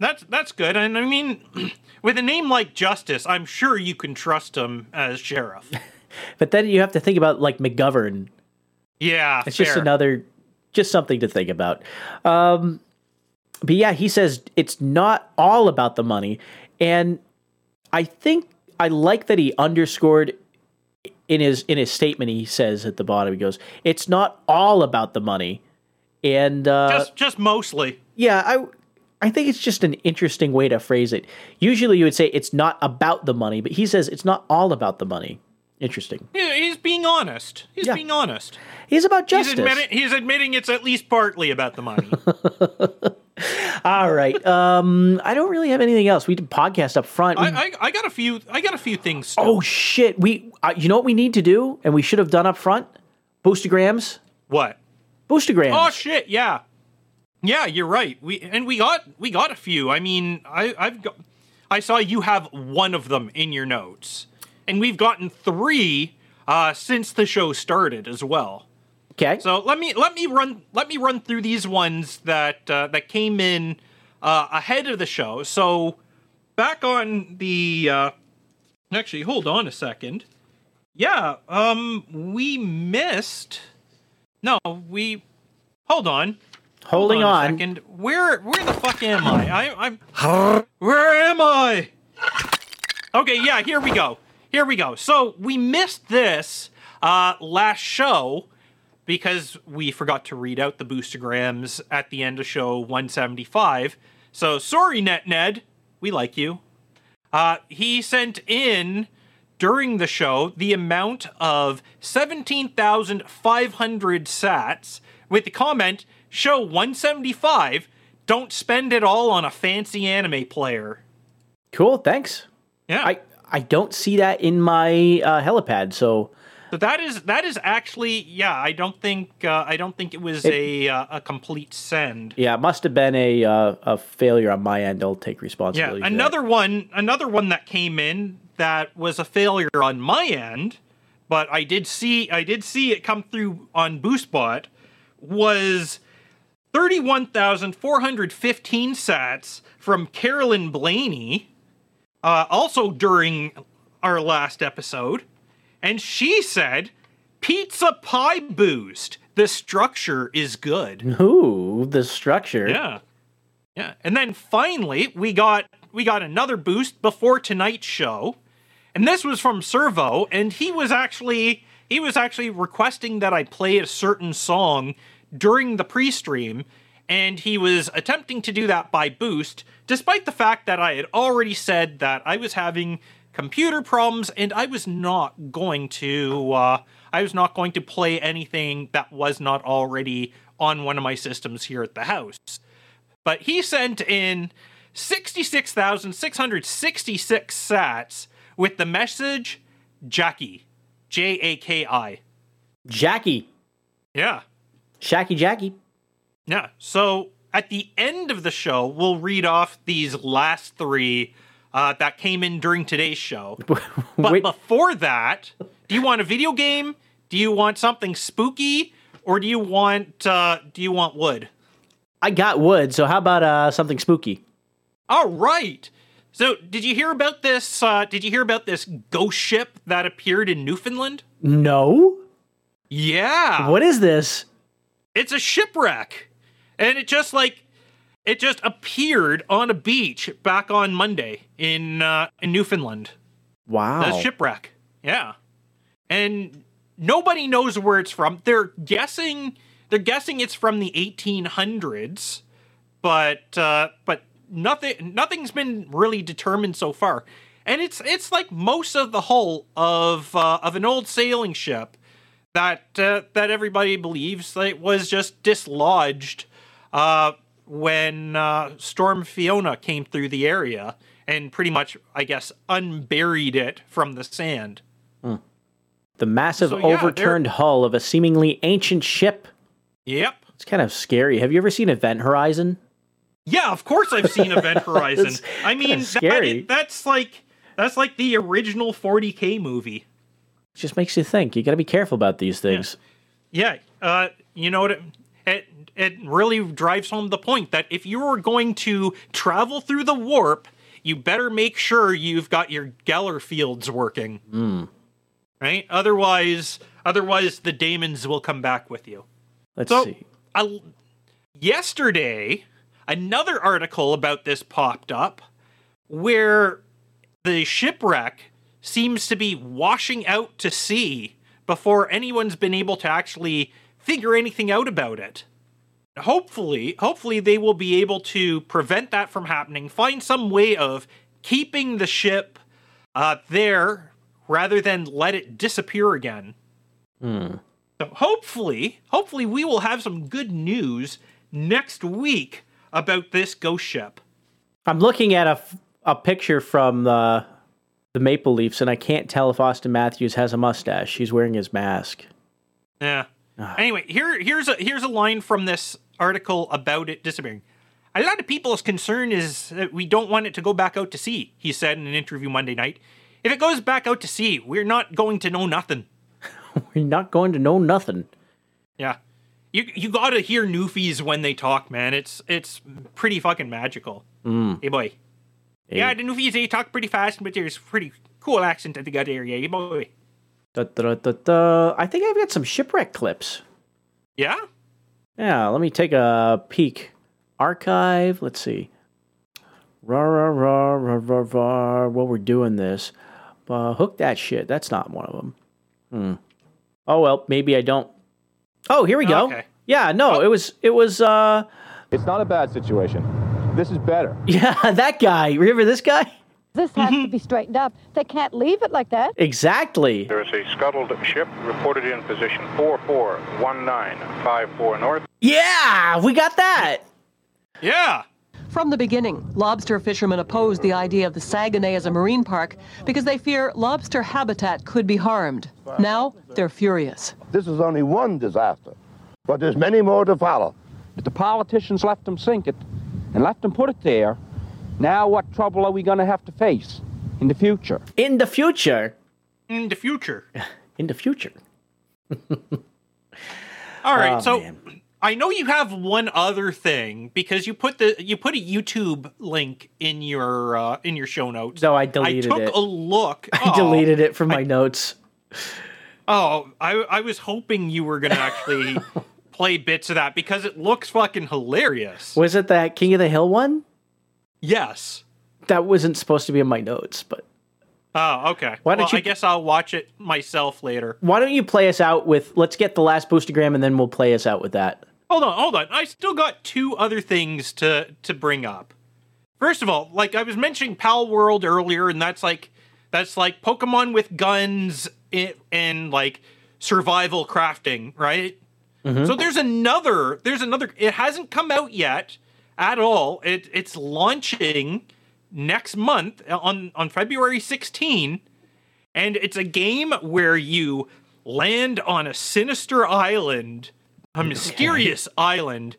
That's good. And I mean, with a name like Justice, I'm sure you can trust him as sheriff. But then you have to think about like McGovern. Yeah. It's fair. just something to think about. But yeah, he says it's not all about the money. And I think, I like that he underscored in his statement. He says at the bottom, he goes, "It's not all about the money," and just mostly. Yeah, I think it's just an interesting way to phrase it. Usually, you would say it's not about the money, but he says it's not all about the money. Interesting. Yeah, he's being honest. Being honest. He's about justice. He's admitting it's at least partly about the money. All right. I don't really have anything else. We did podcast up front. I got a few. I got a few things. Still. Oh shit! You know what we need to do, and we should have done up front. Boostergrams. What? Boostergrams. Oh shit! Yeah. Yeah, you're right. We got a few. I mean, I saw you have one of them in your notes. And we've gotten three since the show started as well. Okay. So let me run through these ones that came in ahead of the show. So back on the actually, hold on a second. Yeah. We missed. No, we. Hold on. Holding on. A second. Where the fuck am I? I'm. Where am I? Okay. Yeah. Here we go. So we missed this last show because we forgot to read out the boostergrams at the end of show 175. So sorry, Ned. We like you. He sent in during the show the amount of 17,500 sats with the comment, show 175, don't spend it all on a fancy anime player. Cool, thanks. Yeah. I don't see that in my helipad, so. But that is actually, yeah. I don't think it was a complete send. Yeah, it must have been a failure on my end. I'll take responsibility. Yeah, another one that came in that was a failure on my end, but I did see it come through on BoostBot was 31,415 sats from Carolyn Blaney, also during our last episode. And she said, pizza pie boost. The structure is good. Ooh, the structure. Yeah. Yeah. And then finally, we got another boost before tonight's show. And this was from Servo, and he was actually requesting that I play a certain song during the pre-stream, and he was attempting to do that by boost, despite the fact that I had already said that I was having computer problems and I was not going to play anything that was not already on one of my systems here at the house. But he sent in 66,666 sats with the message Jackie. Jaki. Jackie. Yeah. Shacky Jackie. Yeah. So at the end of the show, we'll read off these last three that came in during today's show. But before that, do you want a video game? Do you want something spooky? Or do you want wood? I got wood. So how about something spooky? All right. So did you hear about this? Did you hear about this ghost ship that appeared in Newfoundland? No. Yeah. What is this? It's a shipwreck, and it just appeared on a beach back on Monday in Newfoundland. Wow. The shipwreck. Yeah. And nobody knows where it's from. They're guessing it's from the 1800s, but nothing's been really determined so far. And it's like most of the hull of an old sailing ship that everybody believes that it was just dislodged when Storm Fiona came through the area and pretty much, I guess, unburied it from the sand. Mm. The massive overturned hull of a seemingly ancient ship. Yep. It's kind of scary. Have you ever seen Event Horizon? Yeah, of course I've seen Event Horizon. I mean, scary. That's like the original 40K movie. Just makes you think. You got to be careful about these things. Yeah. You know what? It really drives home the point that if you are going to travel through the warp, you better make sure you've got your Geller fields working. Mm. Right? Otherwise the daemons will come back with you. Let's see. Yesterday, another article about this popped up where the shipwreck seems to be washing out to sea before anyone's been able to actually figure anything out about it. Hopefully they will be able to prevent that from happening, find some way of keeping the ship there rather than let it disappear again. Mm. So hopefully we will have some good news next week about this ghost ship. I'm looking at a picture from the Maple Leafs, and I can't tell if Auston Matthews has a mustache. He's wearing his mask. Yeah. Anyway, here's a line from this article about it disappearing. A lot of people's concern is that we don't want it to go back out to sea, he said in an interview Monday night. If it goes back out to sea, we're not going to know nothing. We're not going to know nothing. Yeah. You gotta hear Newfies when they talk, man. It's pretty fucking magical. Mm. Hey, boy. Hey. Yeah, the Newfies, they talk pretty fast, but there's a pretty cool accent that they got there. Yeah, boy. I think I've got some shipwreck clips. Yeah? Yeah, let me take a peek. Archive, let's see. While we're doing this. Hook that shit. That's not one of them. Hmm. Oh, well, maybe I don't. Oh, here we go. Okay. Yeah, no, it was It's not a bad situation. This is better. Yeah, that guy. Remember this guy? This has to be straightened up. They can't leave it like that. Exactly. There is a scuttled ship reported in position 441954 north. Yeah, we got that. Yeah. From the beginning, lobster fishermen opposed the idea of the Saguenay as a marine park because they fear lobster habitat could be harmed. Now, they're furious. This is only one disaster, but there's many more to follow. But the politicians left them sink it and left them put it there. Now what trouble are we going to have to face in the future? In the future? In the future. In the future. All right, so... Man. I know you have one other thing because you put a YouTube link in your show notes. No, I deleted it. I took a look. Oh, I deleted it from my notes. Oh, I was hoping you were going to actually play bits of that because it looks fucking hilarious. Was it that King of the Hill one? Yes. That wasn't supposed to be in my notes, but. Oh, okay. I guess I'll watch it myself later. Why don't you play us out with, let's get the last boostergram and then we'll play us out with that. Hold on. I still got two other things to bring up. First of all, like I was mentioning Palworld earlier, and that's like Pokemon with guns and like survival crafting, right? Mm-hmm. So there's another, it hasn't come out yet at all. It's launching next month on February 16, and it's a game where you land on a sinister island, a mysterious island,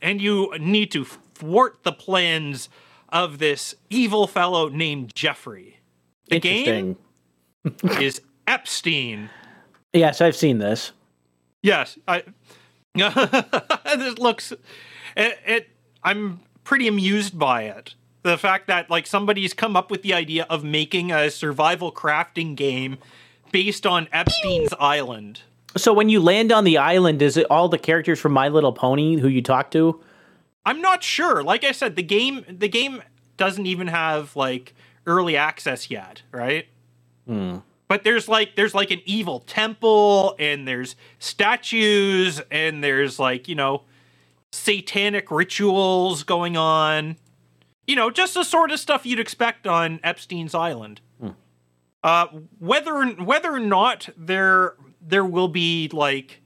and you need to thwart the plans of this evil fellow named Jeffrey. The game is Epstein. Yes, I've seen this. Yes, this looks. I'm pretty amused by it. The fact that, like, somebody's come up with the idea of making a survival crafting game based on Epstein's island. So when you land on the island, is it all the characters from My Little Pony who you talk to? I'm not sure. Like I said, the game doesn't even have, like, early access yet, right? Mm. But there's an evil temple, and there's statues, and there's, like, you know, satanic rituals going on. You know, just the sort of stuff you'd expect on Epstein's Island. Mm. Whether or not there will be, like,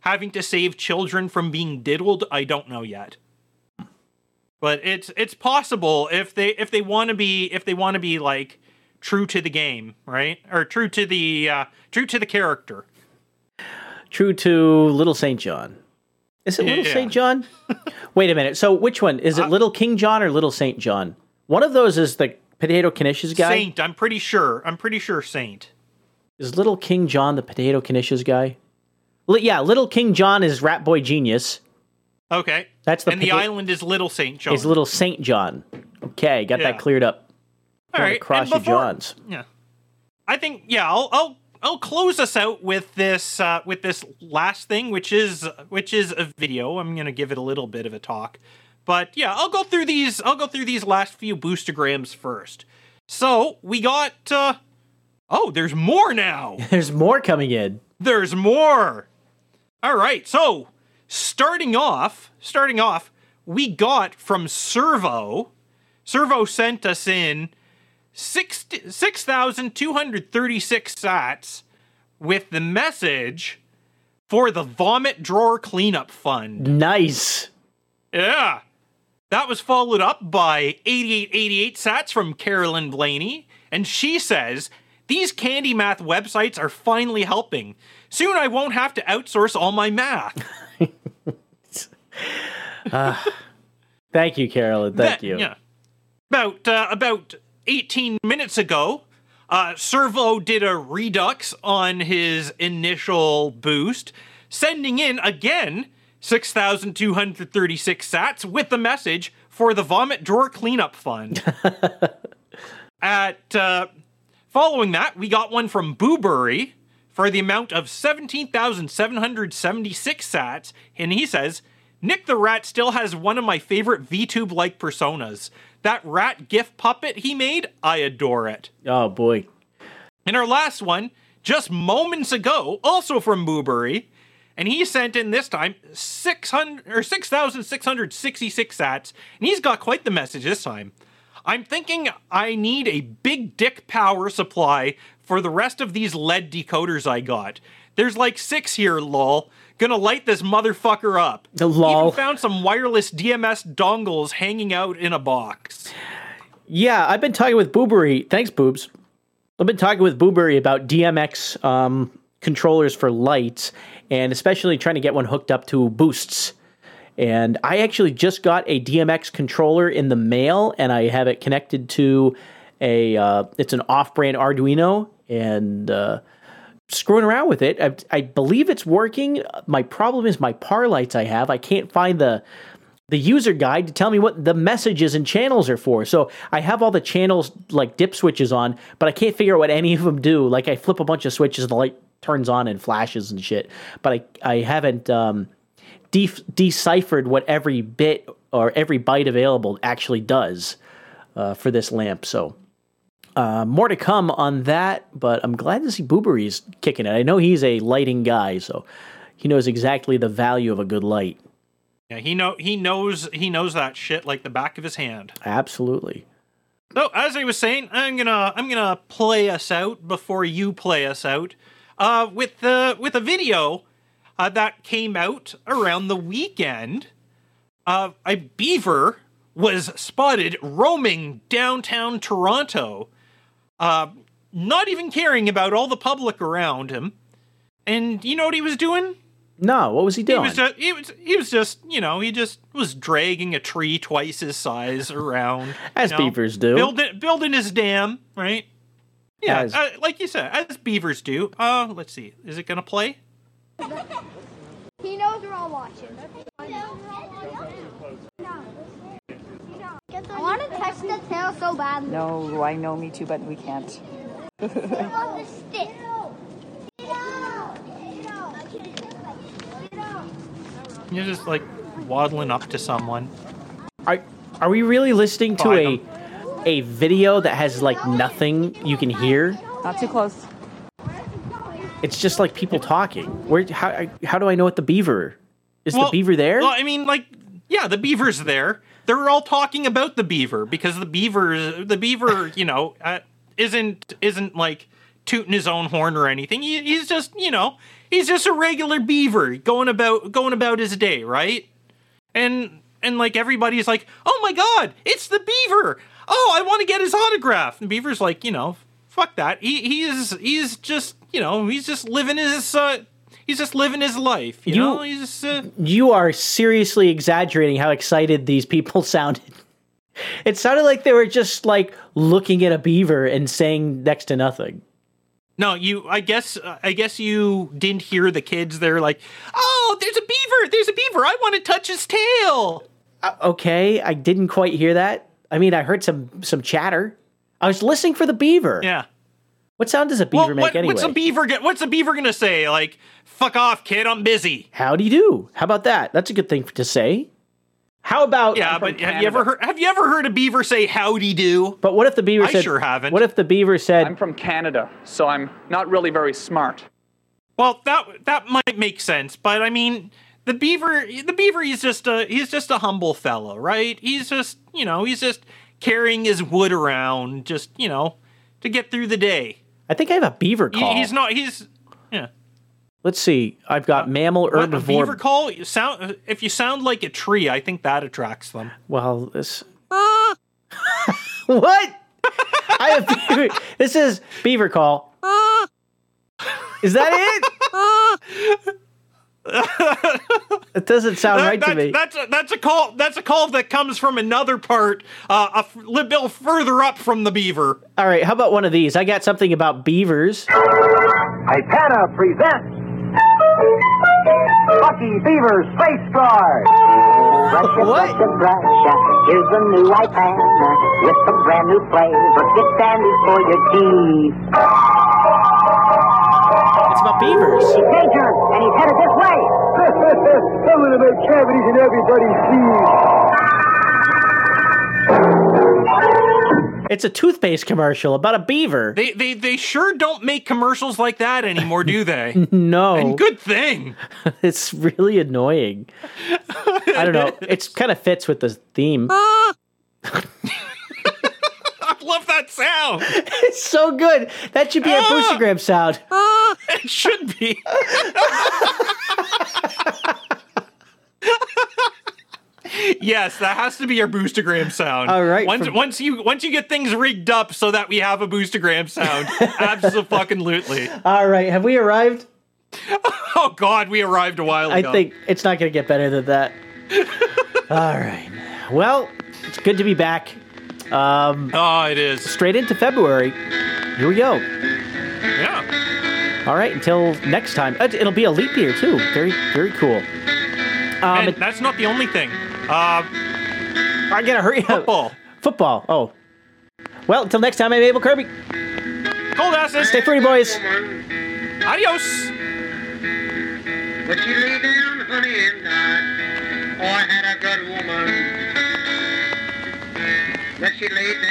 having to save children from being diddled, I don't know yet. But it's possible if they want to be like true to the game, right? Or true to the character. True to Little Saint John. Is it Little Saint John? Wait a minute. So which one? Is it Little King John or Little Saint John? One of those is the Potato Canisius guy? Saint, I'm pretty sure. Saint. Is Little King John the Potato Canisius guy? Yeah, Little King John is Rat Boy Genius. Okay. That's the the island is Little Saint John. Is Little Saint John. Okay, got that cleared up. All right. Cross your Johns. Yeah. I think, I'll close us out with this last thing, which is a video. I'm gonna give it a little bit of a talk, but yeah, I'll go through these last few boostergrams first. So we got there's more now. There's more coming in. There's more. All right. So starting off, we got from Servo. Servo sent us in 6,236 sats with the message for the Vomit Drawer Cleanup Fund. Nice. Yeah. That was followed up by 8888 sats from Carolyn Blaney. And she says, these candy math websites are finally helping. Soon I won't have to outsource all my math. Thank you, Carolyn. Thank you. Yeah. About 18 minutes ago, Servo did a redux on his initial boost, sending in, again, 6,236 sats with the message for the Vomit Drawer Cleanup Fund. Following that, we got one from Booberry for the amount of 17,776 sats, and he says, Nick the Rat still has one of my favorite VTube-like personas. That rat gift puppet he made, I adore it. Oh, boy. And our last one, just moments ago, also from Booberry, and he sent in this time 6,666 sats, and he's got quite the message this time. I'm thinking I need a big dick power supply for the rest of these lead decoders I got. There's like 6 here, lol. Gonna light this motherfucker up. Even found some wireless DMS dongles hanging out in a box. Yeah, I've been talking with Booberry. Thanks, Boobs. I've been talking with Booberry about DMX controllers for lights, and especially trying to get one hooked up to boosts. And I actually just got a DMX controller in the mail, and I have it connected to it's an off-brand Arduino, and screwing around with it. I believe it's working. My problem is my PAR lights I have. I can't find the user guide to tell me what the messages and channels are for. So I have all the channels, like dip switches on, but I can't figure out what any of them do. Like I flip a bunch of switches and the light turns on and flashes and shit. But I haven't deciphered what every bit or every byte available actually does for this lamp. So more to come on that, but I'm glad to see Booberry's kicking it. I know he's a lighting guy, so he knows exactly the value of a good light. Yeah, he knows that shit like the back of his hand. Absolutely. So, as I was saying, I'm gonna play us out before you play us out with a video that came out around the weekend. A beaver was spotted roaming downtown Toronto, not even caring about all the public around him. And you know what he was doing? No, what was he doing? He was dragging a tree twice his size around. As beavers do. Building his dam, right? Yeah, like you said, as beavers do. Let's see, is it going to play? He knows we're all watching. I want to touch the tail so badly. No, I know, me too, but we can't. You're just like waddling up to someone. Are we really listening to a video that has like nothing you can hear? Not too close. It's just like people talking. How do I know what the beaver is? The beaver there? Well, I mean, like, yeah, the beaver's there. They're all talking about the beaver because the beaver, isn't like tooting his own horn or anything. He's just, he's just a regular beaver going about his day, right? And like everybody's like, "Oh my god, it's the beaver! Oh, I want to get his autograph." And beaver's like, fuck that. He's just living his life. You know. You are seriously exaggerating how excited these people sounded. It sounded like they were just like looking at a beaver and saying next to nothing. No, I guess you didn't hear the kids. They're like, "Oh, there's a beaver. I want to touch his tail." Okay, I didn't quite hear that. I mean, I heard some chatter. I was listening for the beaver. Yeah. What sound does a beaver make anyway? What's a beaver gonna say? Like, "Fuck off, kid. I'm busy." Howdy do. How about that? That's a good thing to say. How about? Yeah, but have you ever heard a beaver say howdy do? But what if the beaver said? I sure haven't. What if the beaver said, "I'm from Canada, so I'm not really very smart." Well, that might make sense, but I mean, the beaver he's just a humble fellow, right? He's just, he's just carrying his wood around, just, to get through the day. I think I have a beaver call. Yeah. Let's see. I've got mammal herbivore. Beaver call? If you sound like a tree, I think that attracts them. Well, this... What? I have beaver... This is beaver call. Is that it? It doesn't sound right to me. That's a call that comes from another part, a little bit further up from the beaver. All right, how about one of these? I got something about beavers. Ipana presents... Lucky Beaver's Space Guard. What? Here's the new Ipana with the brand new flavor. Get dandy for your teeth. It's about beavers. He's dangerous, and he's headed this way. I'm going to make cavities in everybody's teeth. It's a toothpaste commercial about a beaver. They sure don't make commercials like that anymore, do they? No. And good thing. It's really annoying. I don't know. It kind of fits with the theme. I love that sound. It's so good. That should be a boostergram sound. It should be. Yes, that has to be our boostergram sound. All right. Once you get things rigged up so that we have a boostergram sound, absolutely. All right. Have we arrived? Oh God, we arrived a while ago. I think it's not going to get better than that. All right. Well, it's good to be back. It is. Straight into February. Here we go. Yeah. All right, until next time. It'll be a leap year, too. Very, very cool. And that's not the only thing. I gotta hurry up. Football. Oh. Well, until next time, I'm Abel Kirby. Cold Acid. Stay free, boys. Adios. But you lay down, honey, and died. Oh, I had a good woman. But she laid down.